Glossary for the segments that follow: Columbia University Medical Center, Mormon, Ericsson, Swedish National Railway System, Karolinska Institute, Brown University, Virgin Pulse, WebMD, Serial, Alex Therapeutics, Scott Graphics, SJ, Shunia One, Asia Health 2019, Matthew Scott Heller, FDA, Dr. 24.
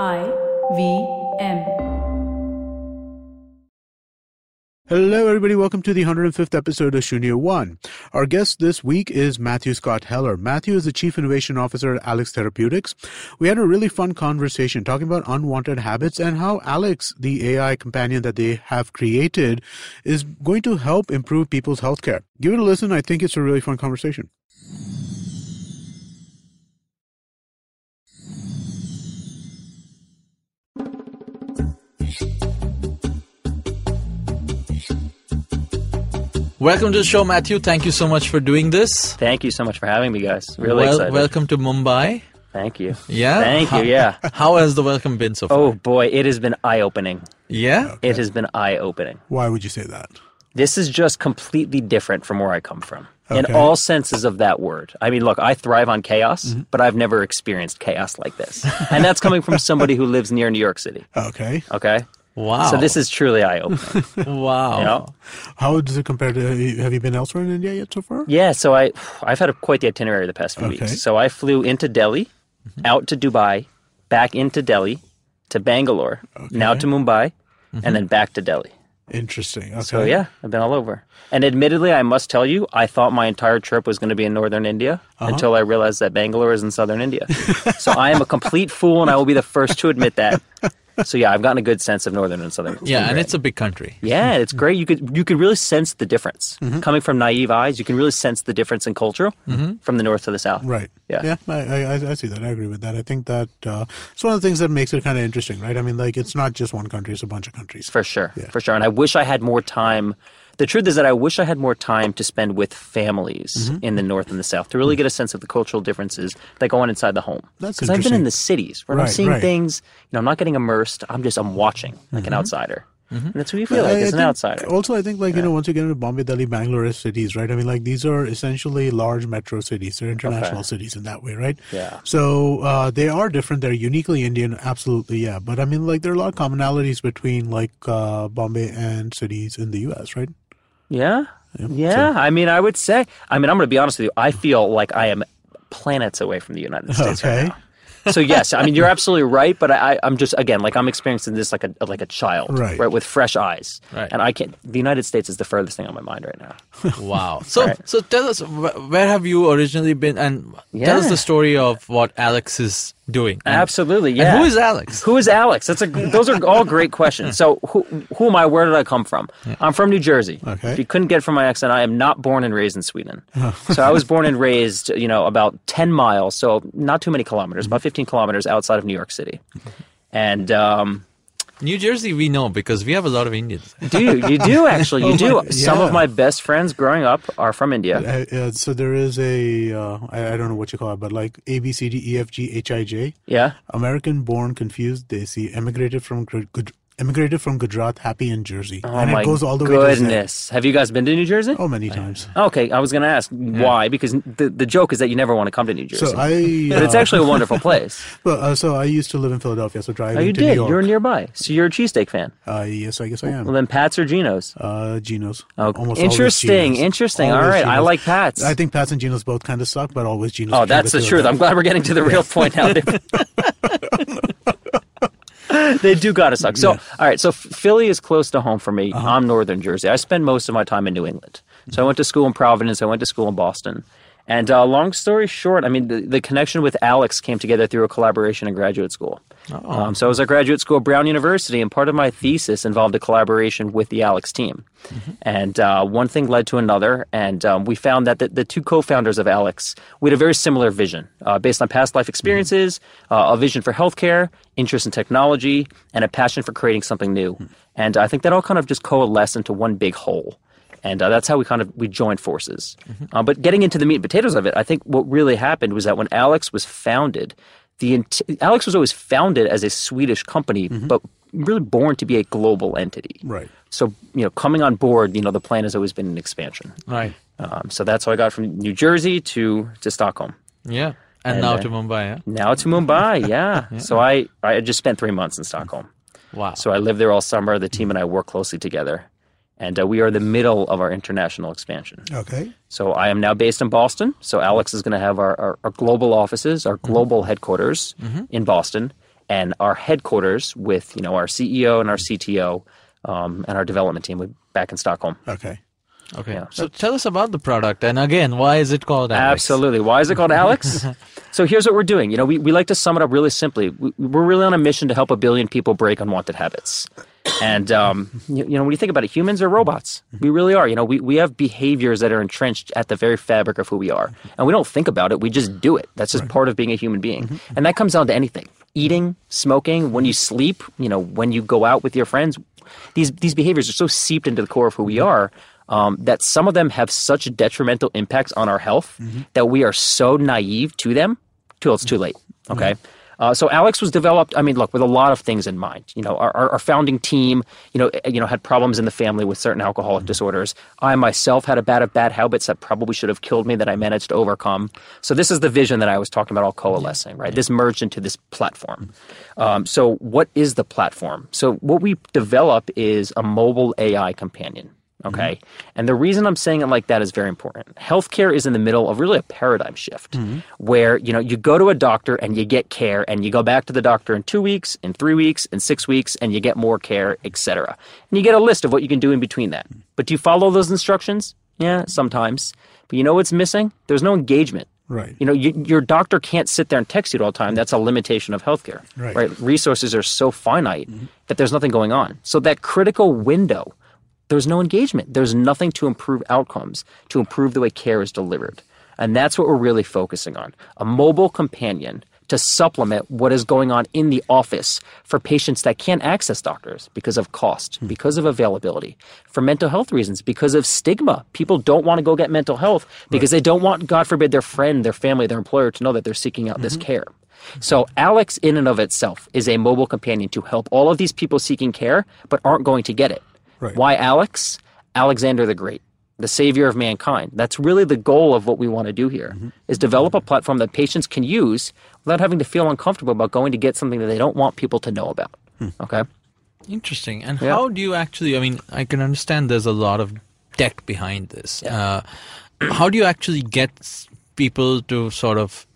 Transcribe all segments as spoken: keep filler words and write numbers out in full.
I V M. Hello everybody, welcome to the one hundred fifth episode of Shunia One. Our guest this week is Matthew Scott Heller. Matthew is the Chief Innovation Officer at Alex Therapeutics. We had a really fun conversation talking about unwanted habits and how Alex, the A I companion that they have created, is going to help improve people's healthcare. Give it a listen. I think it's a really fun conversation. Welcome to the show, Matthew. Thank you so much for doing this. Thank you so much for having me, guys. Really well, excited. Welcome to Mumbai. Thank you. Yeah? Thank how, you, yeah. How has the welcome been so far? Oh, boy, it has been eye-opening. Yeah? Okay. It has been eye-opening. Why would you say that? This is just completely different from where I come from. Okay. In all senses of that word. I mean, look, I thrive on chaos, mm-hmm. but I've never experienced chaos like this. And that's coming from somebody who lives near New York City. Okay. Okay? Wow. So this is truly eye-opening. Wow. You know? How does it compare to, have you been elsewhere in India yet so far? Yeah, so I, I've had a, quite the itinerary the past few okay. weeks. So I flew into Delhi, mm-hmm. out to Dubai, back into Delhi, to Bangalore, okay. now to Mumbai, mm-hmm. and then back to Delhi. Interesting. Okay. So yeah, I've been all over. And admittedly, I must tell you, I thought my entire trip was going to be in northern India uh-huh. until I realized that Bangalore is in southern India. So I am a complete fool, and I will be the first to admit that. So yeah, I've gotten a good sense of northern and southern. Yeah, and it's a big country. Yeah, it's great. You could you could really sense the difference. Mm-hmm. Coming from naive eyes, you can really sense the difference in culture mm-hmm. from the north to the south. Right. Yeah, yeah I, I, I see that. I agree with that. I think that uh, it's one of the things that makes it kind of interesting, right? I mean, like, it's not just one country. It's a bunch of countries. For sure. Yeah. For sure. And I wish I had more time. The truth is that I wish I had more time to spend with families mm-hmm. in the north and the south to really mm-hmm. get a sense of the cultural differences that go on inside the home. That's interesting. Because I've been in the cities where right, I'm seeing right. things, you know, I'm not getting immersed. I'm just, I'm watching like mm-hmm. an outsider. Mm-hmm. And that's what you feel yeah, like I, as I an outsider. Also, I think, like, yeah. you know, once you get into Bombay, Delhi, Bangalore cities, right? I mean, like, these are essentially large metro cities. They're international okay. cities in that way, right? Yeah. So uh, they are different. They're uniquely Indian. Absolutely, yeah. But, I mean, like, there are a lot of commonalities between, like, uh, Bombay and cities in the U S, right? Yeah. Yeah. yeah. So. I mean, I would say, I mean, I'm going to be honest with you. I feel like I am planets away from the United States okay. right now. So yes, I mean, you're absolutely right, but I, I'm just, again, like, I'm experiencing this like a like a child, right, right with fresh eyes. Right. And I can't, the United States is the furthest thing on my mind right now. Wow. So right. so tell us, where have you originally been, and yeah. tell us the story of what Alex is doing. And, absolutely, yeah. And who is Alex? Who is Alex? That's a, those are all great questions. So who, who am I? Where did I come from? Yeah. I'm from New Jersey. Okay. If you couldn't get from my accent, I am not born and raised in Sweden. Oh. So I was born and raised, you know, about ten miles, so not too many kilometers, about fifteen kilometers outside of New York City. And um, New Jersey we know because we have a lot of Indians. Do you? You do, actually. You oh do. My, yeah. Some of my best friends growing up are from India. Uh, uh, so there is a, uh, I, I don't know what you call it, but like A, B, C, D, E, F, G, H, I, J. Yeah. American born, confused, Desi, emigrated from Gujarat. Emigrated from Gujarat, happy in Jersey. Oh, and it goes all the goodness. way to goodness. Have you guys been to New Jersey? Oh, many times. Okay, I was going to ask yeah. why, because the, the joke is that you never want to come to New Jersey. So I, but uh, it's actually a wonderful place. Well, uh, so I used to live in Philadelphia, so driving oh, you to did. New York. You're nearby. So you're a cheesesteak fan? Uh, yes, I guess I am. Well, then Pat's or Geno's? Uh, Geno's. Oh, almost interesting, Geno's. Interesting. Always all right, Geno's. I like Pat's. I think Pat's and Geno's both kind of suck, but always Geno's. Oh, that's the truth. I'm glad we're getting to the real point now. They do gotta suck. So, yeah. all right, so Philly is close to home for me. Uh-huh. I'm northern Jersey. I spend most of my time in New England. So I went to school in Providence. I went to school in Boston. And uh, long story short, I mean, the, the connection with Alex came together through a collaboration in graduate school. Oh. Um, so I was at graduate school at Brown University, and part of my thesis involved a collaboration with the Alex team. Mm-hmm. And uh, one thing led to another, and um, we found that the, the two co-founders of Alex, we had a very similar vision uh, based on past life experiences, mm-hmm. uh, a vision for healthcare, interest in technology, and a passion for creating something new. Mm-hmm. And I think that all kind of just coalesced into one big whole. And uh, that's how we kind of, we joined forces. Mm-hmm. Uh, but getting into the meat and potatoes of it, I think what really happened was that when Alex was founded, the int- Alex was always founded as a Swedish company, mm-hmm. but really born to be a global entity. Right. So, you know, coming on board, you know, the plan has always been an expansion. Right. Um, so that's how I got from New Jersey to, to Stockholm. Yeah. And, and now then, to Mumbai, yeah? Now to Mumbai, yeah. yeah. So I, I just spent three months in Stockholm. Wow. So I lived there all summer. The team and I work closely together. And uh, we are in the middle of our international expansion. Okay. So I am now based in Boston. So Alex is going to have our, our, our global offices, our global mm-hmm. headquarters mm-hmm. in Boston. And our headquarters with, you know, our C E O and our C T O um, and our development team, we're back in Stockholm. Okay. Okay. Yeah. So tell us about the product. And again, why is it called Alex? Absolutely. Why is it called Alex? So here's what we're doing. You know, we, we like to sum it up really simply. We, we're really on a mission to help a billion people break unwanted habits. And, um, you, you know, when you think about it, humans are robots. We really are. You know, we, we have behaviors that are entrenched at the very fabric of who we are. And we don't think about it. We just do it. That's just right. part of being a human being. Mm-hmm. And that comes down to anything. Eating, smoking, when you sleep, you know, when you go out with your friends. These, these behaviors are so seeped into the core of who we are. Um, that some of them have such detrimental impacts on our health mm-hmm. that we are so naive to them till it's too late, okay? Mm-hmm. Uh, so Alex was developed, I mean, look, with a lot of things in mind. You know, our, our founding team, you know, you know, had problems in the family with certain alcoholic mm-hmm. disorders. I myself had a bad of bad habits that probably should have killed me that I managed to overcome. So this is the vision that I was talking about all coalescing, right? Yeah. This merged into this platform. Um, so what is the platform? So what we develop is a mobile A I companion. Okay. Mm-hmm. And the reason I'm saying it like that is very important. Healthcare is in the middle of really a paradigm shift mm-hmm. where, you know, you go to a doctor and you get care and you go back to the doctor in two weeks, in three weeks, in six weeks, and you get more care, et cetera. And you get a list of what you can do in between that. But do you follow those instructions? Yeah, sometimes. But you know what's missing? There's no engagement. Right. You know, you, your doctor can't sit there and text you all the time. That's a limitation of healthcare. Right. right? Resources are so finite mm-hmm. that there's nothing going on. So that critical window, there's no engagement. There's nothing to improve outcomes, to improve the way care is delivered. And that's what we're really focusing on, a mobile companion to supplement what is going on in the office for patients that can't access doctors because of cost, mm-hmm. because of availability, for mental health reasons, because of stigma. People don't want to go get mental health because right. they don't want, God forbid, their friend, their family, their employer to know that they're seeking out mm-hmm. this care. So Alex in and of itself is a mobile companion to help all of these people seeking care but aren't going to get it. Right. Why Alex? Alexander the Great, the savior of mankind. That's really the goal of what we want to do here, mm-hmm. is develop a platform that patients can use without having to feel uncomfortable about going to get something that they don't want people to know about. Hmm. Okay? Interesting. And yeah. how do you actually, I mean, I can understand there's a lot of tech behind this. Yeah. Uh, how do you actually get people to sort of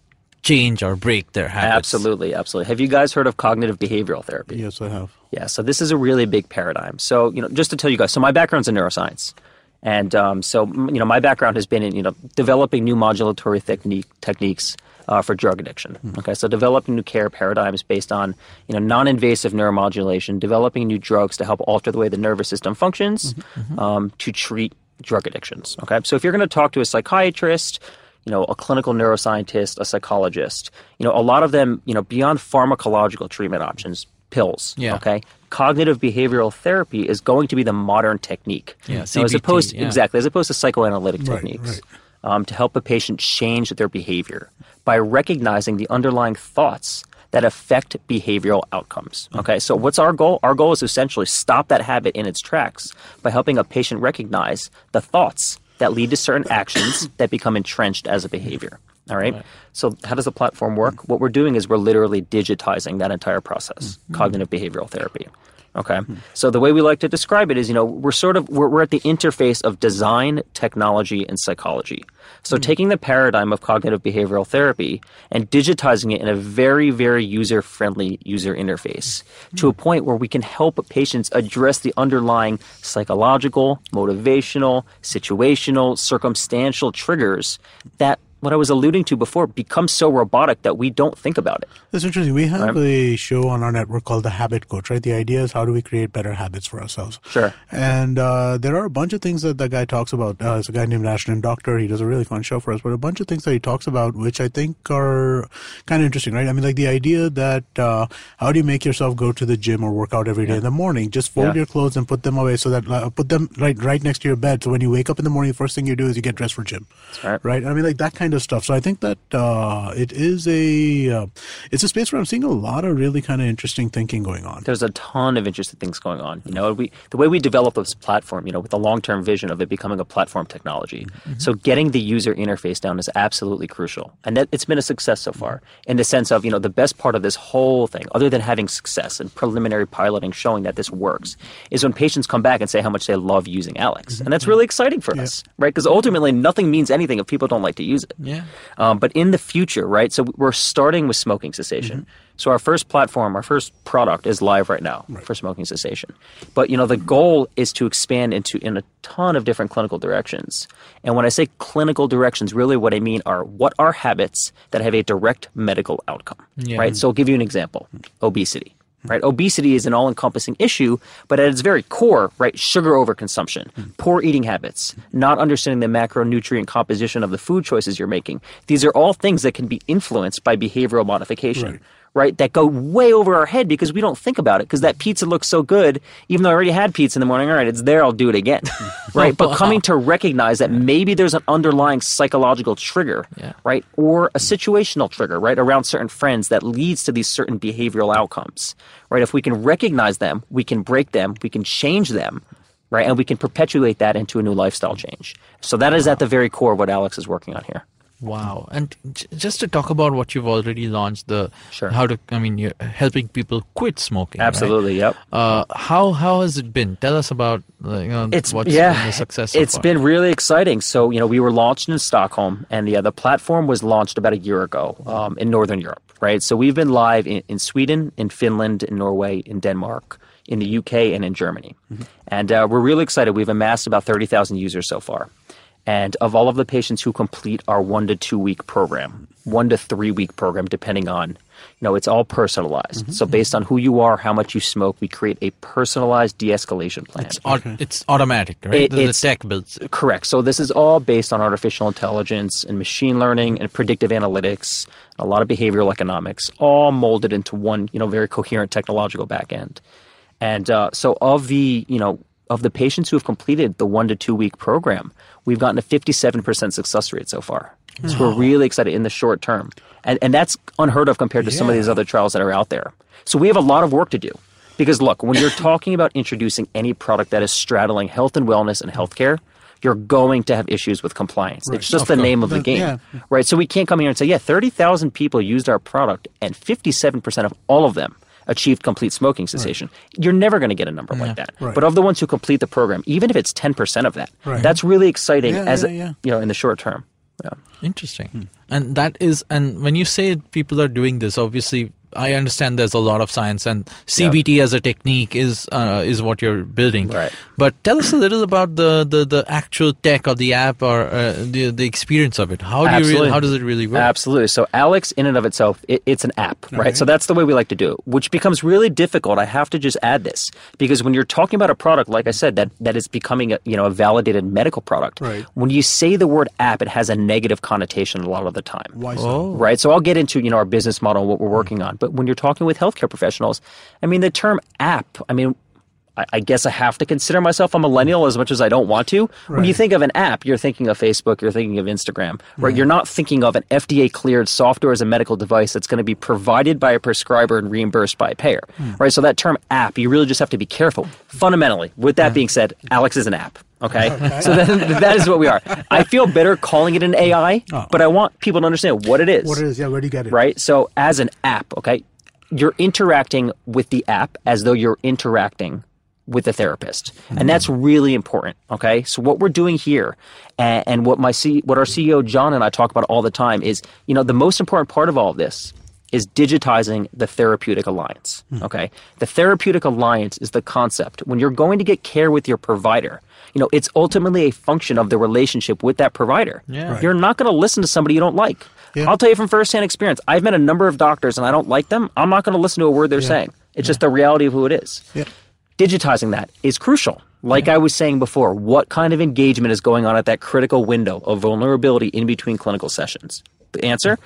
change or break their habits? Absolutely, absolutely. Have you guys heard of cognitive behavioral therapy? Yes, I have. Yeah, so this is a really big paradigm. So, you know, just to tell you guys, so my background's in neuroscience. And um, so, you know, my background has been in, you know, developing new modulatory technique, techniques uh, for drug addiction. Mm-hmm. Okay, so developing new care paradigms based on, you know, non-invasive neuromodulation, developing new drugs to help alter the way the nervous system functions mm-hmm. um, to treat drug addictions. Okay, so if you're going to talk to a psychiatrist, you know, a clinical neuroscientist, a psychologist, you know, a lot of them, you know, beyond pharmacological treatment options, pills, yeah. okay? Cognitive behavioral therapy is going to be the modern technique. Yeah, C B T, now, as opposed to, yeah. Exactly, as opposed to psychoanalytic right, techniques right. Um, to help a patient change their behavior by recognizing the underlying thoughts that affect behavioral outcomes, okay? Mm-hmm. So what's our goal? Our goal is to essentially stop that habit in its tracks by helping a patient recognize the thoughts that lead to certain actions that become entrenched as a behavior. All right? All right. So how does the platform work? Mm-hmm. What we're doing is we're literally digitizing that entire process, mm-hmm. cognitive behavioral therapy. Okay? Mm-hmm. So the way we like to describe it is, you know, we're sort of, we're, we're at the interface of design, technology, and psychology. So mm-hmm. taking the paradigm of cognitive behavioral therapy and digitizing it in a very, very user-friendly user interface mm-hmm. to a point where we can help patients address the underlying psychological, motivational, situational, circumstantial triggers that, what I was alluding to before, becomes so robotic that we don't think about it. That's interesting. We have right? a show on our network called The Habit Coach, right? The idea is how do we create better habits for ourselves? Sure. And uh, there are a bunch of things that that guy talks about. Uh, there's a guy named Ashton Doctor. He does a really fun show for us, but a bunch of things that he talks about, which I think are kind of interesting, right? I mean, like the idea that uh, how do you make yourself go to the gym or work out every yeah. day in the morning? Just fold yeah. your clothes and put them away so that uh, put them right, right next to your bed. So when you wake up in the morning, the first thing you do is you get dressed for gym, right? right? I mean, like that kind of stuff. So I think that uh, it is a uh, it's a space where I'm seeing a lot of really kind of interesting thinking going on. There's a ton of interesting things going on. You know, we the way we develop this platform, you know, with the long-term vision of it becoming a platform technology. Mm-hmm. So getting the user interface down is absolutely crucial, and that it's been a success so far in the sense of, you know, the best part of this whole thing, other than having success and preliminary piloting showing that this works, is when patients come back and say how much they love using Alex, mm-hmm. and that's really exciting for yeah. us, right? Because ultimately, nothing means anything if people don't like to use it. Yeah. Um, but in the future, right? So we're starting with smoking cessation. Mm-hmm. So our first platform, our first product is live right now right. for smoking cessation. But, you know, the goal is to expand into in a ton of different clinical directions. And when I say clinical directions, really what I mean are what are habits that have a direct medical outcome, yeah. right? So I'll give you an example, obesity. Right? Obesity is an all-encompassing issue, but at its very core, right, sugar overconsumption, mm. poor eating habits, not understanding the macronutrient composition of the food choices you're making. These are all things that can be influenced by behavioral modification, right, right that go way over our head because we don't think about it because that pizza looks so good, even though I already had pizza in the morning, all right, it's there, I'll do it again, right? But coming to recognize that maybe there's an underlying psychological trigger, yeah. right, or a situational trigger, right, around certain friends that leads to these certain behavioral outcomes. Right, if we can recognize them, we can break them, we can change them, right, and we can perpetuate that into a new lifestyle change. So that is wow. at the very core of what Alex is working on here. Wow. And j- just to talk about what you've already launched, the sure. how to, I mean, you're helping people quit smoking. Absolutely, right? Yep. Uh, how how has it been? Tell us about you know, it's, what's yeah, been the success so far. It's been really exciting. So, you know, we were launched in Stockholm, and yeah, the platform was launched about a year ago um, in Northern Europe, right? So we've been live in, in Sweden, in Finland, in Norway, in Denmark, in the U K, and in Germany. Mm-hmm. And uh, we're really excited. We've amassed about thirty thousand users so far. And of all of the patients who complete our one to two week program, one to three week program, depending on, you know, it's all personalized. Mm-hmm. So based on who you are, how much you smoke, we create a personalized de-escalation plan. It's, au- okay. it's automatic, right? It, the, it's, the tech builds. Correct. So this is all based on artificial intelligence and machine learning and predictive analytics, a lot of behavioral economics, all molded into one, you know, very coherent technological backend. And uh, so of the, you know, of the patients who have completed the one to two week program, we've gotten a fifty-seven percent success rate so far. So wow. we're really excited in the short term. And and that's unheard of compared to yeah. some of these other trials that are out there. So we have a lot of work to do. Because look, when you're talking about introducing any product that is straddling health and wellness and healthcare, you're going to have issues with compliance. Right. It's just the name of the game, yeah. right? So we can't come here and say, yeah, thirty thousand people used our product and fifty-seven percent of all of them achieved complete smoking cessation. Right. You're never going to get a number yeah, like that. Right. But of the ones who complete the program, even if it's ten percent of that, right. that's really exciting yeah, as yeah, yeah. you know in the short term. Yeah. Interesting. Hmm. And that is, and when you say people are doing this, obviously I understand there's a lot of science, and C B T yeah. as a technique is uh, is what you're building. Right. But tell us a little about the, the, the actual tech or the app or uh, the the experience of it. How do Absolutely. you really, how does it really work? Absolutely. So Alex, in and of itself, it, it's an app, right? Okay. So that's the way we like to do it, which becomes really difficult. I have to just add this because when you're talking about a product, like I said, that that is becoming a, you know a validated medical product. Right. When you say the word app, it has a negative connotation a lot of the time. Why so? Oh. Right. So I'll get into you know our business model and what we're working mm-hmm. on. But when you're talking with healthcare professionals, I mean, the term app, I mean, I, I guess I have to consider myself a millennial as much as I don't want to. Right. When you think of an app, you're thinking of Facebook, you're thinking of Instagram, right? Yeah. You're not thinking of an F D A-cleared software as a medical device that's going to be provided by a prescriber and reimbursed by a payer, mm. right? So that term app, you really just have to be careful. Fundamentally, with that yeah. being said, Alex is an app. Okay, okay. So that, that is what we are. I feel better calling it an A I, oh. but I want people to understand what it is. What it is, yeah, where do you get it? Right, so as an app, okay, you're interacting with the app as though you're interacting with a therapist. Mm-hmm. And that's really important, okay? So what we're doing here and, and what my C, what our C E O, John, and I talk about all the time is, you know, the most important part of all of this is digitizing the therapeutic alliance, mm. okay? The therapeutic alliance is the concept. When you're going to get care with your provider, you know, it's ultimately a function of the relationship with that provider. Yeah. Right. You're not going to listen to somebody you don't like. Yeah. I'll tell you from firsthand experience, I've met a number of doctors and I don't like them. I'm not going to listen to a word they're yeah. saying. It's yeah. just the reality of who it is. Yeah. Digitizing that is crucial. Like yeah. I was saying before, what kind of engagement is going on at that critical window of vulnerability in between clinical sessions? The answer,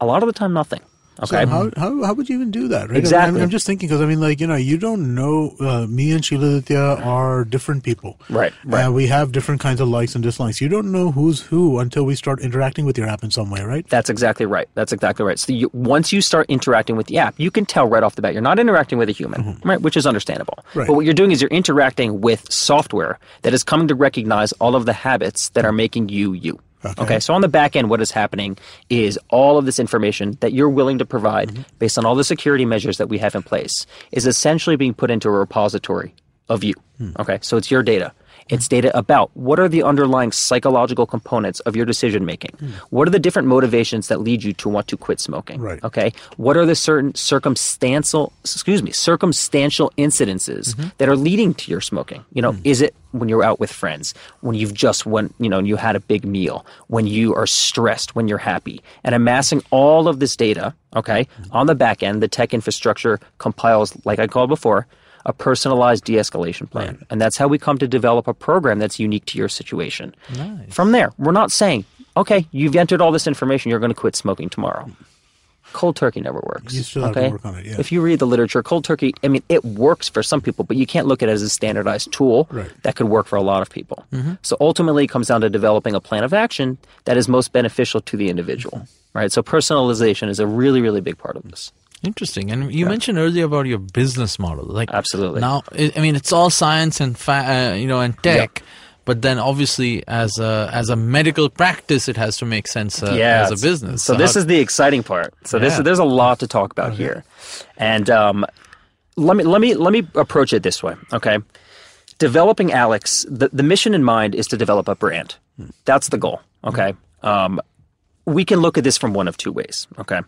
a lot of the time, nothing. Okay. So how, how how would you even do that, right? Exactly. I mean, I'm just thinking because, I mean, like, you know, you don't know, uh, me and Shiladitya are different people. Right, right. And we have different kinds of likes and dislikes. You don't know who's who until we start interacting with your app in some way, right? That's exactly right. That's exactly right. So you, once you start interacting with the app, you can tell right off the bat you're not interacting with a human, mm-hmm. right, which is understandable. Right. But what you're doing is you're interacting with software that is coming to recognize all of the habits that are making you you. Okay. Okay, so on the back end, what is happening is all of this information that you're willing to provide mm-hmm. based on all the security measures that we have in place is essentially being put into a repository of you. Mm. Okay, so it's your data. It's data about what are the underlying psychological components of your decision making. Mm. What are the different motivations that lead you to want to quit smoking? Right. Okay. What are the certain circumstantial, excuse me, circumstantial incidences mm-hmm. that are leading to your smoking? You know, mm. is it when you're out with friends, when you've just went, you know, and you had a big meal, when you are stressed, when you're happy, and amassing all of this data. Okay. Mm-hmm. On the back end, the tech infrastructure compiles, like I called before, a personalized de-escalation plan. Right. And that's how we come to develop a program that's unique to your situation. Nice. From there, we're not saying, okay, you've entered all this information, you're going to quit smoking tomorrow. Cold turkey never works. You still okay? have to work on it, yeah. If you read the literature, cold turkey, I mean, it works for some people, but you can't look at it as a standardized tool right. that could work for a lot of people. Mm-hmm. So ultimately, it comes down to developing a plan of action that is most beneficial to the individual. Mm-hmm. Right? So personalization is a really, really big part of this. Interesting. And you yeah. mentioned earlier about your business model. Like Absolutely. Now, I mean, it's all science and fa- uh, you know and tech, yeah. but then obviously as a as a medical practice, it has to make sense uh, yeah, as a business. So, so this how- is the exciting part. So yeah. this there's a lot to talk about okay. here, and um, let me let me let me approach it this way. Okay, developing Alex, the the mission in mind is to develop a brand. Hmm. That's the goal. Okay, hmm. um, we can look at this from one of two ways. Okay.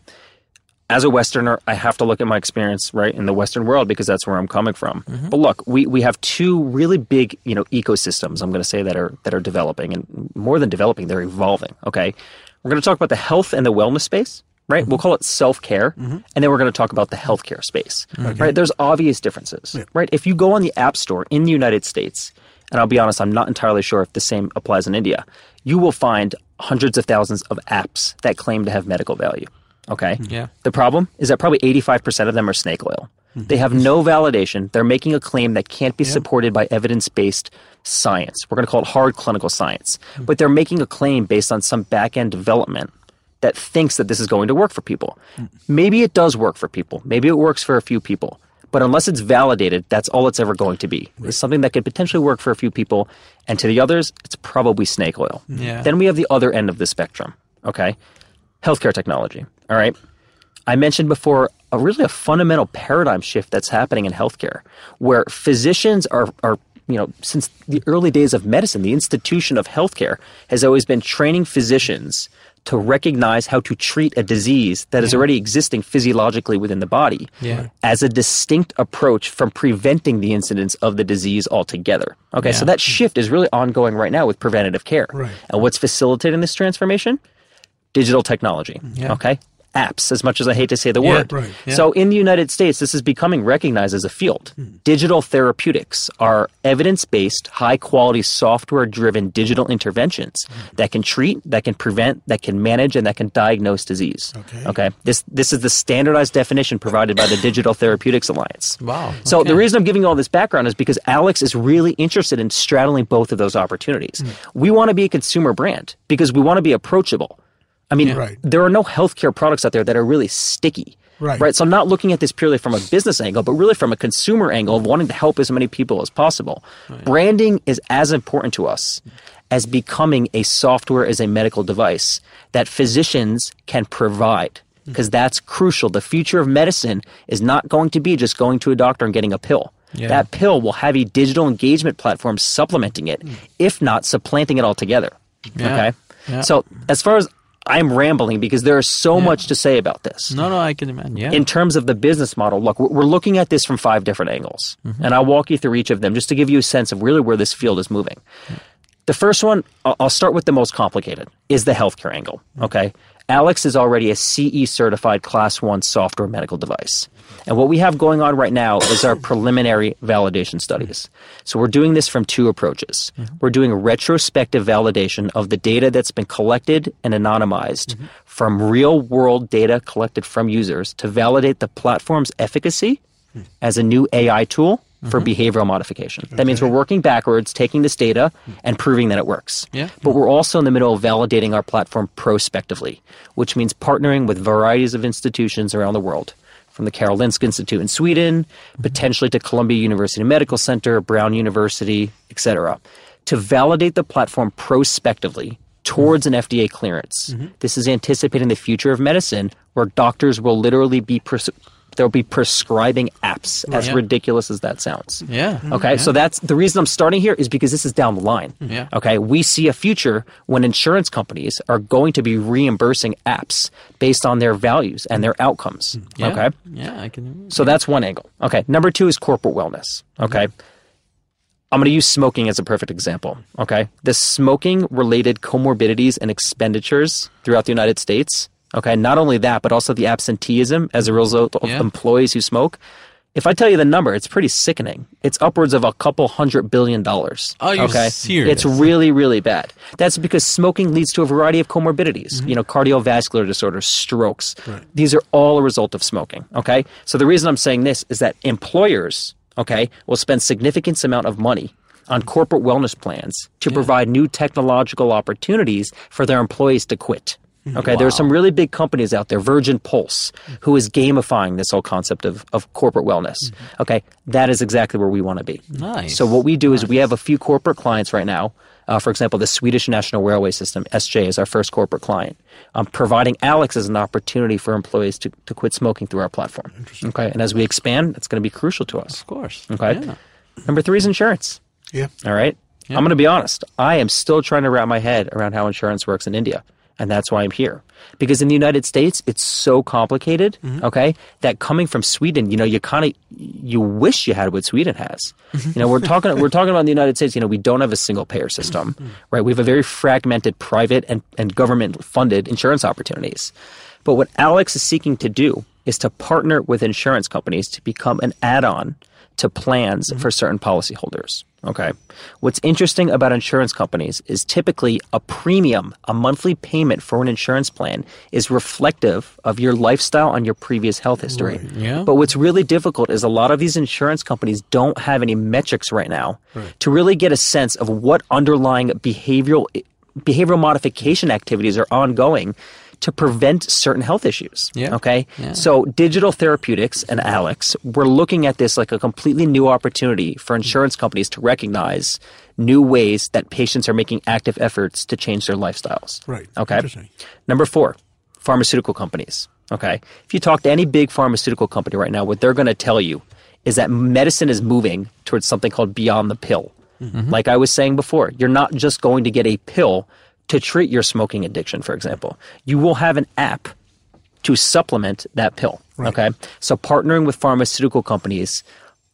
As a Westerner, I have to look at my experience, right, in the Western world because that's where I'm coming from. Mm-hmm. But look, we, we have two really big, you know, ecosystems, I'm going to say, that are that are developing. And more than developing, they're evolving, okay? We're going to talk about the health and the wellness space, right? Mm-hmm. We'll call it self-care. Mm-hmm. And then we're going to talk about the healthcare space, okay. right? There's obvious differences, yeah. right? If you go on the App Store in the United States, and I'll be honest, I'm not entirely sure if the same applies in India, you will find hundreds of thousands of apps that claim to have medical value. Okay. Yeah. The problem is that probably eighty-five percent of them are snake oil. Mm-hmm. They have no validation. They're making a claim that can't be yeah. supported by evidence-based science. We're going to call it hard clinical science. Mm-hmm. But they're making a claim based on some back-end development that thinks that this is going to work for people. Mm-hmm. Maybe it does work for people. Maybe it works for a few people. But unless it's validated, that's all it's ever going to be. Right. It's something that could potentially work for a few people. And to the others, it's probably snake oil. Yeah. Then we have the other end of the spectrum. Okay. Healthcare technology. All right. I mentioned before a really a fundamental paradigm shift that's happening in healthcare where physicians are, are, you know, since the early days of medicine, the institution of healthcare has always been training physicians to recognize how to treat a disease that yeah. is already existing physiologically within the body yeah. as a distinct approach from preventing the incidence of the disease altogether. Okay. Yeah. So that shift is really ongoing right now with preventative care. Right. And what's facilitating this transformation? Digital technology, yeah. okay? Apps, as much as I hate to say the yeah, word. Right, yeah. So in the United States, this is becoming recognized as a field. Mm. Digital therapeutics are evidence-based, high-quality, software-driven digital interventions mm. that can treat, that can prevent, that can manage, and that can diagnose disease. Okay. okay? This this is the standardized definition provided by the Digital Therapeutics Alliance. Wow. Okay. So the reason I'm giving you all this background is because Alex is really interested in straddling both of those opportunities. Mm. We want to be a consumer brand because we want to be approachable. I mean, yeah. right. there are no healthcare products out there that are really sticky, right. right? So I'm not looking at this purely from a business angle, but really from a consumer angle of wanting to help as many people as possible. Right. Branding is as important to us as becoming a software as a medical device that physicians can provide because mm-hmm. that's crucial. The future of medicine is not going to be just going to a doctor and getting a pill. Yeah. That pill will have a digital engagement platform supplementing it, mm. if not supplanting it altogether, yeah. okay? Yeah. So as far as I'm rambling because there is so yeah. much to say about this. No, no, I can imagine. Yeah. In terms of the business model, look, we're looking at this from five different angles. Mm-hmm. And I'll walk you through each of them just to give you a sense of really where this field is moving. Mm. The first one, I'll start with the most complicated, is the healthcare angle, mm. okay? Alex is already a C E-certified Class one software medical device. And what we have going on right now is our preliminary validation studies. So we're doing this from two approaches. Mm-hmm. We're doing a retrospective validation of the data that's been collected and anonymized mm-hmm. from real-world data collected from users to validate the platform's efficacy mm. as a new A I tool for mm-hmm. behavioral modification. Okay. That means we're working backwards, taking this data and proving that it works. Yeah. But we're also in the middle of validating our platform prospectively, which means partnering with varieties of institutions around the world, from the Karolinska Institute in Sweden, mm-hmm. potentially to Columbia University Medical Center, Brown University, et cetera, to validate the platform prospectively towards mm-hmm. an F D A clearance. Mm-hmm. This is anticipating the future of medicine where doctors will literally be pers- There'll be prescribing apps, as yeah. ridiculous as that sounds. Yeah. Okay, yeah. So that's the reason I'm starting here is because this is down the line. Yeah. Okay, we see a future when insurance companies are going to be reimbursing apps based on their values and their outcomes. Yeah. Okay? Yeah, I can. So yeah. that's one angle. Okay, number two is corporate wellness. Okay? Mm-hmm. I'm going to use smoking as a perfect example, okay? The smoking-related comorbidities and expenditures throughout the United States, okay? Not only that, but also the absenteeism as a result of yeah. employees who smoke. If I tell you the number, it's pretty sickening. It's upwards of a couple hundred billion dollars. Oh, you're okay? serious? It's really, really bad. That's because smoking leads to a variety of comorbidities, mm-hmm. you know, cardiovascular disorders, strokes. Right. These are all a result of smoking, okay? So the reason I'm saying this is that employers... okay, we'll spend significant amount of money on corporate wellness plans to yeah. provide new technological opportunities for their employees to quit. Okay, wow. There are some really big companies out there, Virgin Pulse, who is gamifying this whole concept of, of corporate wellness. Mm-hmm. Okay, that is exactly where we want to be. Nice. So what we do nice. is we have a few corporate clients right now. Uh, for example, the Swedish National Railway System, S J, is our first corporate client, um, providing Alex as an opportunity for employees to, to quit smoking through our platform. Okay, and as we expand, it's going to be crucial to us. Of course. Okay. Yeah. Number three is insurance. Yeah. All right. Yeah. I'm going to be honest. I am still trying to wrap my head around how insurance works in India, and that's why I'm here. Because in the United States, it's so complicated, mm-hmm. okay, that coming from Sweden, you know, you kind of, you wish you had what Sweden has. You know, we're talking, we're talking about the United States, you know, we don't have a single payer system, right? We have a very fragmented private and, and government-funded insurance opportunities. But what Alex is seeking to do is to partner with insurance companies to become an add-on to plans mm-hmm. for certain policyholders. Okay. What's interesting about insurance companies is typically a premium, a monthly payment for an insurance plan is reflective of your lifestyle and your previous health history. Right. Yeah. But what's really difficult is a lot of these insurance companies don't have any metrics right now right. to really get a sense of what underlying behavioral behavioral modification activities are ongoing to prevent certain health issues, yeah. okay? Yeah. So Digital Therapeutics and Alex, we're looking at this like a completely new opportunity for insurance companies to recognize new ways that patients are making active efforts to change their lifestyles. Right, okay? Interesting. Number four, pharmaceutical companies, okay? If you talk to any big pharmaceutical company right now, what they're going to tell you is that medicine is moving towards something called beyond the pill. Mm-hmm. Like I was saying before, you're not just going to get a pill to treat your smoking addiction, for example. You will have an app to supplement that pill, right. okay? So partnering with pharmaceutical companies,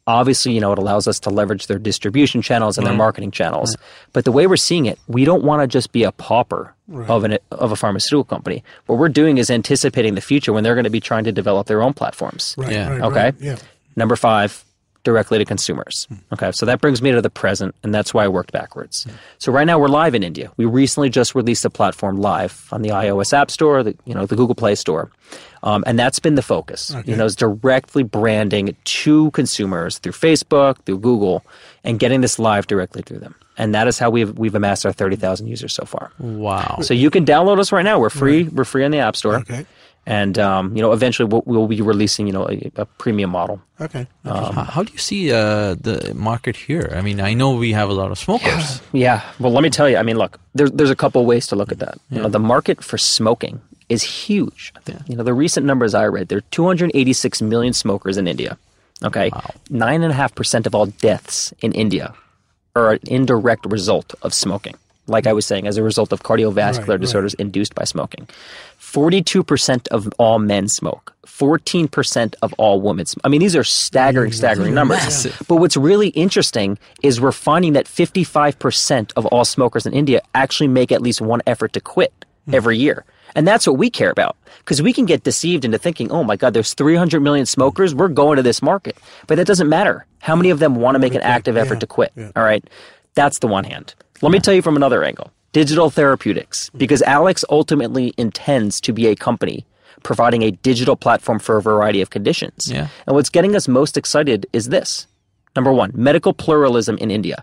obviously, you know, it allows us to leverage their distribution channels and right. their marketing channels. Right. But the way we're seeing it, we don't want to just be a pauper right. of, an, of a pharmaceutical company. What we're doing is anticipating the future when they're going to be trying to develop their own platforms, right. yeah. right, okay? Right. Yeah. Number five, directly to consumers. Okay, so that brings me to the present, and that's why I worked backwards. Yeah. So right now we're live in India. We recently just released the platform live on the iOS App Store, the, you know, the Google Play Store, um, and that's been the focus. Okay. You know, it's directly branding to consumers through Facebook, through Google, and getting this live directly through them. And that is how we've we've amassed our thirty thousand users so far. Wow! So you can download us right now. We're free. Right. We're free on the App Store. Okay. And, um, you know, eventually we'll, we'll be releasing, you know, a, a premium model. Okay. Um, how do you see uh, the market here? I mean, I know we have a lot of smokers. Yeah. yeah. Well, let me tell you. I mean, look, there's, there's a couple of ways to look at that. You yeah. know, the market for smoking is huge. Yeah. You know, the recent numbers I read, there are two hundred eighty-six million smokers in India. Okay. Wow. nine point five percent of all deaths in India are an indirect result of smoking. Like I was saying, as a result of cardiovascular right, disorders right. induced by smoking. forty-two percent of all men smoke. fourteen percent of all women smoke. I mean, these are staggering, staggering numbers. Massive. But what's really interesting is we're finding that fifty-five percent of all smokers in India actually make at least one effort to quit mm. every year. And that's what we care about, because we can get deceived into thinking, oh my God, there's three hundred million smokers, we're going to this market. But that doesn't matter. How many of them want to make an active effort yeah, to quit? Yeah. All right? That's the one hand. Let me tell you from another angle, Digital Therapeutics, because Alex ultimately intends to be a company providing a digital platform for a variety of conditions. Yeah. And what's getting us most excited is this. Number one, medical pluralism in India.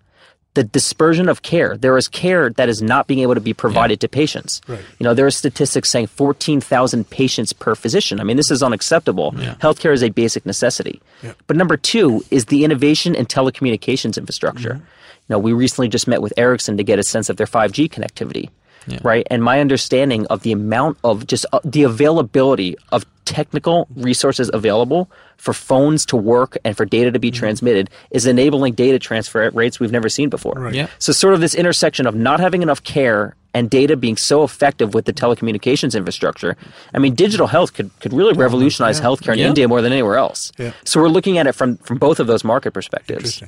The dispersion of care. There is care that is not being able to be provided yeah. to patients. Right. You know, there are statistics saying fourteen thousand patients per physician. I mean, this is unacceptable. Yeah. Healthcare is a basic necessity. Yeah. But number two is the innovation and telecommunications infrastructure. Mm-hmm. You know, we recently just met with Ericsson to get a sense of their five G connectivity. yeah. right? And my understanding of the amount of just uh, the availability of technical resources available for phones to work and for data to be mm-hmm. transmitted is enabling data transfer at rates we've never seen before. Right. Yeah. So sort of this intersection of not having enough care and data being so effective with the telecommunications infrastructure. I mean, digital health could, could really revolutionize yeah. healthcare in yeah. India more than anywhere else. Yeah. So we're looking at it from, from both of those market perspectives.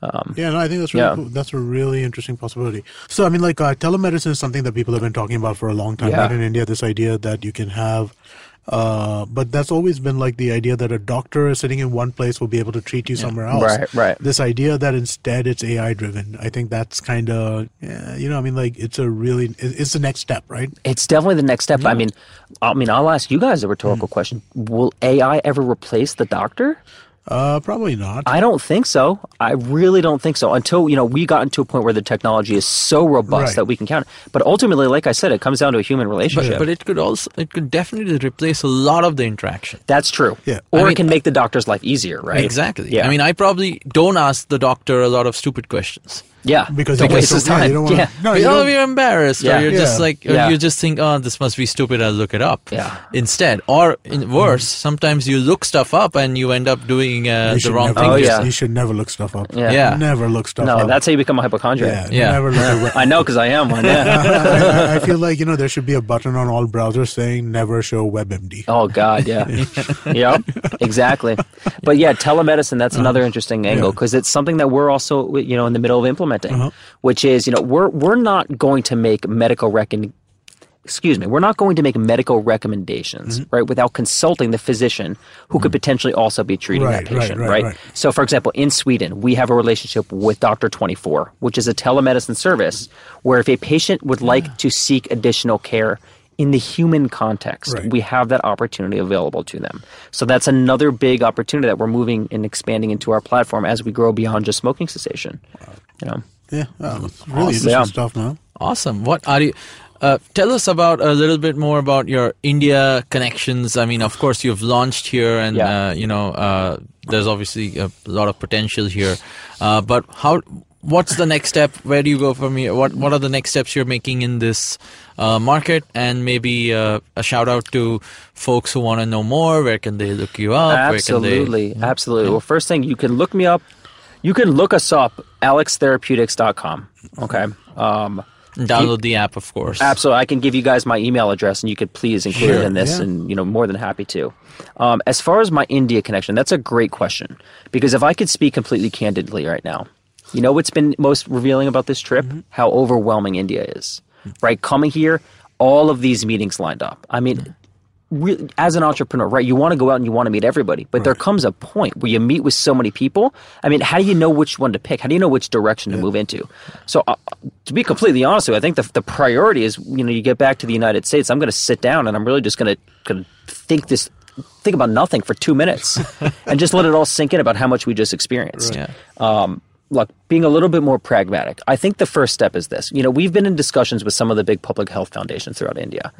Um, yeah, no, I think that's really yeah. cool. That's a really interesting possibility. So, I mean, like uh, telemedicine is something that people have been talking about for a long time. Yeah. Right? In India, this idea that you can have, uh, but that's always been like the idea that a doctor sitting in one place will be able to treat you yeah. somewhere else. Right, right. This idea that instead it's A I driven, I think that's kind of, yeah, you know, I mean, like it's a really, it's the next step, right? It's definitely the next step. Yeah. I mean, I mean, I'll ask you guys a rhetorical mm. question. Will A I ever replace the doctor? Uh, probably not. I don't think so. I really don't think so. Until, you know, we got into a point where the technology is so robust right. that we can count it. But ultimately, like I said, it comes down to a human relationship. But, but it could also, it could definitely replace a lot of the interaction. That's true. Yeah. Or I mean, it can make the doctor's life easier, right? Exactly. Yeah. I mean, I probably don't ask the doctor a lot of stupid questions. Yeah, because it wastes time. Yeah, you don't wanna, yeah. no, you don't, you're embarrassed, yeah. or you're yeah. just like, or yeah. you just think, oh, this must be stupid. I'll look it up yeah. instead. Or in, worse, mm. sometimes you look stuff up and you end up doing uh, the wrong never, thing. Oh, yeah. You should never look stuff up. Yeah, yeah. never look stuff. No, up. That's how you become a hypochondriac. Yeah, yeah. Never look I know because I am one. Yeah, I, I, I feel like you know there should be a button on all browsers saying never show WebMD. Oh God, yeah, yeah, exactly. But yeah, telemedicine—that's uh, another interesting angle because yeah. it's something that we're also you know in the middle of implementing. Uh-huh. Which is, you know, we're we're not going to make medical recon, excuse me, we're not going to make medical recommendations, mm-hmm. right, without consulting the physician who mm-hmm. could potentially also be treating right, that patient, right, right, right? right? So, for example, in Sweden, we have a relationship with Doctor twenty-four, which is a telemedicine service where if a patient would like yeah. to seek additional care in the human context, right. we have that opportunity available to them. So that's another big opportunity that we're moving and expanding into our platform as we grow beyond just smoking cessation. Wow. You know? Yeah, wow. It's really awesome. Interesting yeah. stuff, man. Awesome. What are you? Uh, tell us about a little bit more about your India connections. I mean, of course, you've launched here, and yeah. uh, you know, uh, there's obviously a lot of potential here. Uh, but how? What's the next step? Where do you go from here? What What are the next steps you're making in this uh, market? And maybe uh, a shout out to folks who want to know more. Where can they look you up? Absolutely, they, absolutely. Yeah. Well, first thing, you can look me up. You can look us up, alex therapeutics dot com. Okay. Um, Download you, the app, of course. Absolutely. I can give you guys my email address, and you could please include sure, it in this, yeah. and you know, more than happy to. Um, as far as my India connection, that's a great question, because if I could speak completely candidly right now, you know what's been most revealing about this trip? Mm-hmm. How overwhelming India is, mm-hmm. right? Coming here, all of these meetings lined up. I mean... Mm-hmm. Really, as an entrepreneur, right, you want to go out and you want to meet everybody, but right. there comes a point where you meet with so many people. I mean, how do you know which one to pick? How do you know which direction yeah. to move into? So uh, to be completely honest with you, I think the, the priority is, you know, you get back to the United States, I'm going to sit down and I'm really just going to, going to think this think about nothing for two minutes and just let it all sink in about how much we just experienced. Right. Yeah. Um, look, being a little bit more pragmatic, I think the first step is this. You know, we've been in discussions with some of the big public health foundations throughout India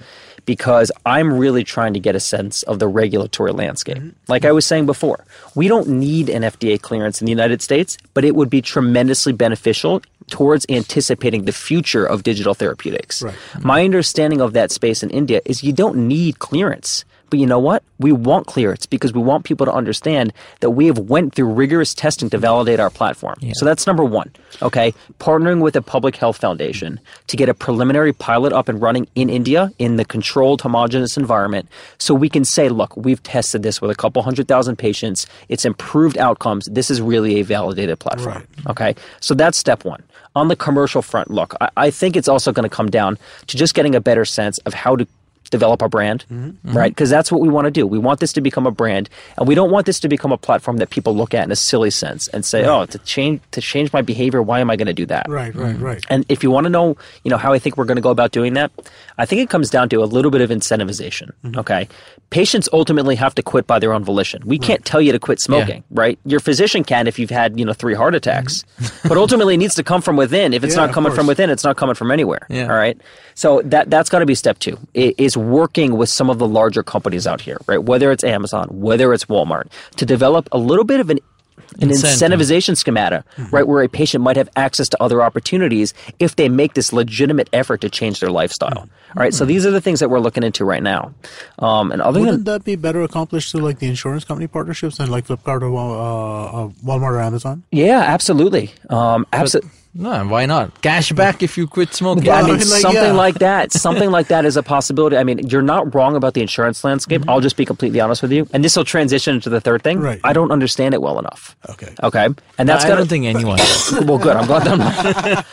because I'm really trying to get a sense of the regulatory landscape. Like I was saying before, we don't need an F D A clearance in the United States, but it would be tremendously beneficial towards anticipating the future of digital therapeutics. Right. My understanding of that space in India is you don't need clearance. But you know what? We want clearance because we want people to understand that we have went through rigorous testing to validate our platform. Yeah. So that's number one, okay? Partnering with a public health foundation to get a preliminary pilot up and running in India in the controlled, homogenous environment so we can say, look, we've tested this with a couple hundred thousand patients. It's improved outcomes. This is really a validated platform, right. okay? So that's step one. On the commercial front, look, I, I think it's also going to come down to just getting a better sense of how to develop our brand, mm-hmm. right? Because that's what we want to do. We want this to become a brand, and we don't want this to become a platform that people look at in a silly sense and say, right. oh, to change to change my behavior, why am I going to do that? Right, right, right. And if you want to know, you know, how I think we're going to go about doing that, I think it comes down to a little bit of incentivization, mm-hmm. okay? Patients ultimately have to quit by their own volition. We right. can't tell you to quit smoking, yeah. right? Your physician can if you've had, you know, three heart attacks, mm-hmm. but ultimately it needs to come from within. If it's yeah, not coming from within, it's not coming from anywhere, yeah. all right? So that, that's got to be step two, is working with some of the larger companies out here, right? Whether it's Amazon, whether it's Walmart, to develop a little bit of an an Incentive. incentivization schemata, mm-hmm. right, where a patient might have access to other opportunities if they make this legitimate effort to change their lifestyle. Mm-hmm. All right, so these are the things that we're looking into right now. Um, and other Wouldn't than, that be better accomplished through like the insurance company partnerships and like Flipkart or uh, Walmart or Amazon? Yeah, absolutely. Um, absolutely. No, why not? Cash back if you quit smoking. Yeah, I mean, like, something yeah. like that. Something like that is a possibility. I mean, you're not wrong about the insurance landscape. Mm-hmm. I'll just be completely honest with you. And this will transition into the third thing. Right. I don't understand it well enough. Okay. Okay. And that's I gotta, don't think anyone Well, good. I'm glad I'm not.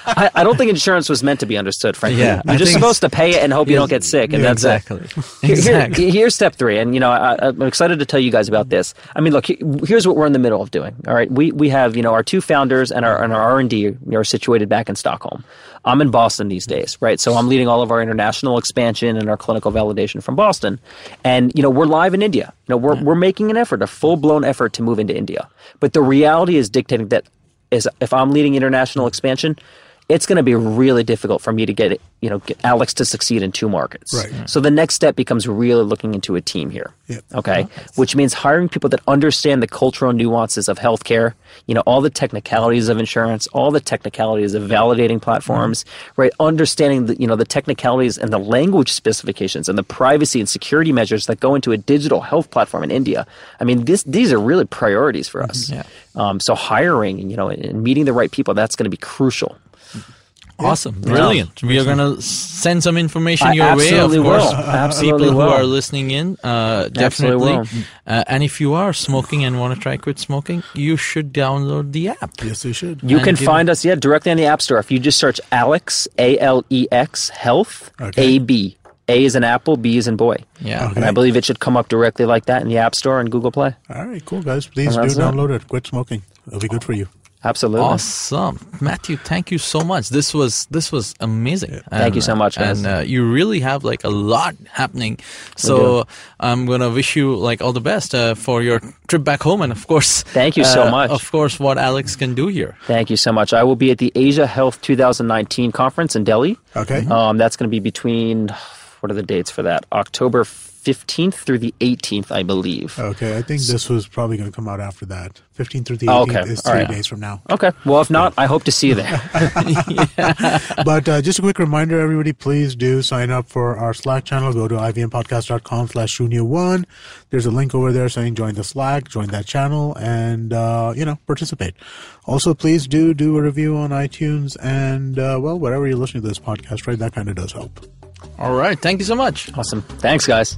I, I don't think insurance was meant to be understood, frankly. Yeah, you're I just supposed to pay it and hope you don't get sick. And yeah, that's exactly. It. Exactly. Here, here, here's step three. And, you know, I, I'm excited to tell you guys about this. I mean, look, here's what we're in the middle of doing. All right. We, we have, you know, our two founders and our, and our R and D are situated back in Stockholm. I'm in Boston these days, right? So I'm leading all of our international expansion and our clinical validation from Boston. And, you know, we're live in India. You know, we're, we're making an effort, a full-blown effort to move into India. But the reality is dictating that is if I'm leading international expansion, it's going to be really difficult for me to get, you know, get Alex to succeed in two markets. Right. So the next step becomes really looking into a team here. Yep. Okay. Nice. Which means hiring people that understand the cultural nuances of healthcare, you know, all the technicalities of insurance, all the technicalities of validating platforms, mm-hmm. right? Understanding the, you know, the technicalities and the language specifications and the privacy and security measures that go into a digital health platform in India. I mean, this, these are really priorities for us. Mm-hmm. Yeah. Um, so hiring, you know, and meeting the right people, that's going to be crucial. Awesome. Yeah. Brilliant. We are going to send some information your I absolutely way, of course. Will. Absolutely People will. Who are listening in, uh, definitely. Uh, and if you are smoking and want to try quit smoking, you should download the app. Yes, you should. You and can find us, yeah, directly on the App Store. If you just search Alex, A L E X, Health, okay. A B. A is in apple, B is in boy. Yeah. Okay. And I believe it should come up directly like that in the App Store and Google Play. All right, cool, guys. Please do download it. it. Quit smoking. It'll be good for you. Absolutely. Awesome. Matthew, thank you so much. This was this was amazing. Yeah. And, thank you so much, guys. And uh, you really have like a lot happening. So I'm going to wish you like all the best uh, for your trip back home. And of course, thank you uh, so much. Of course, what Alex can do here. Thank you so much. I will be at the Asia Health twenty nineteen conference in Delhi. Okay. Um, that's going to be between, what are the dates for that? October fifteenth through the eighteenth, I believe. Okay, I think so, this was probably going to come out after that. fifteenth through the eighteenth okay. is three right. days from now. Okay, well, if not, I hope to see you there. yeah. But uh, just a quick reminder, everybody, please do sign up for our Slack channel. Go to ivmpodcast.com slash Shunia One. There's a link over there saying join the Slack, join that channel, and, uh, you know, participate. Also, please do do a review on iTunes and, uh, well, wherever you're listening to this podcast, right? That kind of does help. All right. Thank you so much. Awesome. Thanks, guys.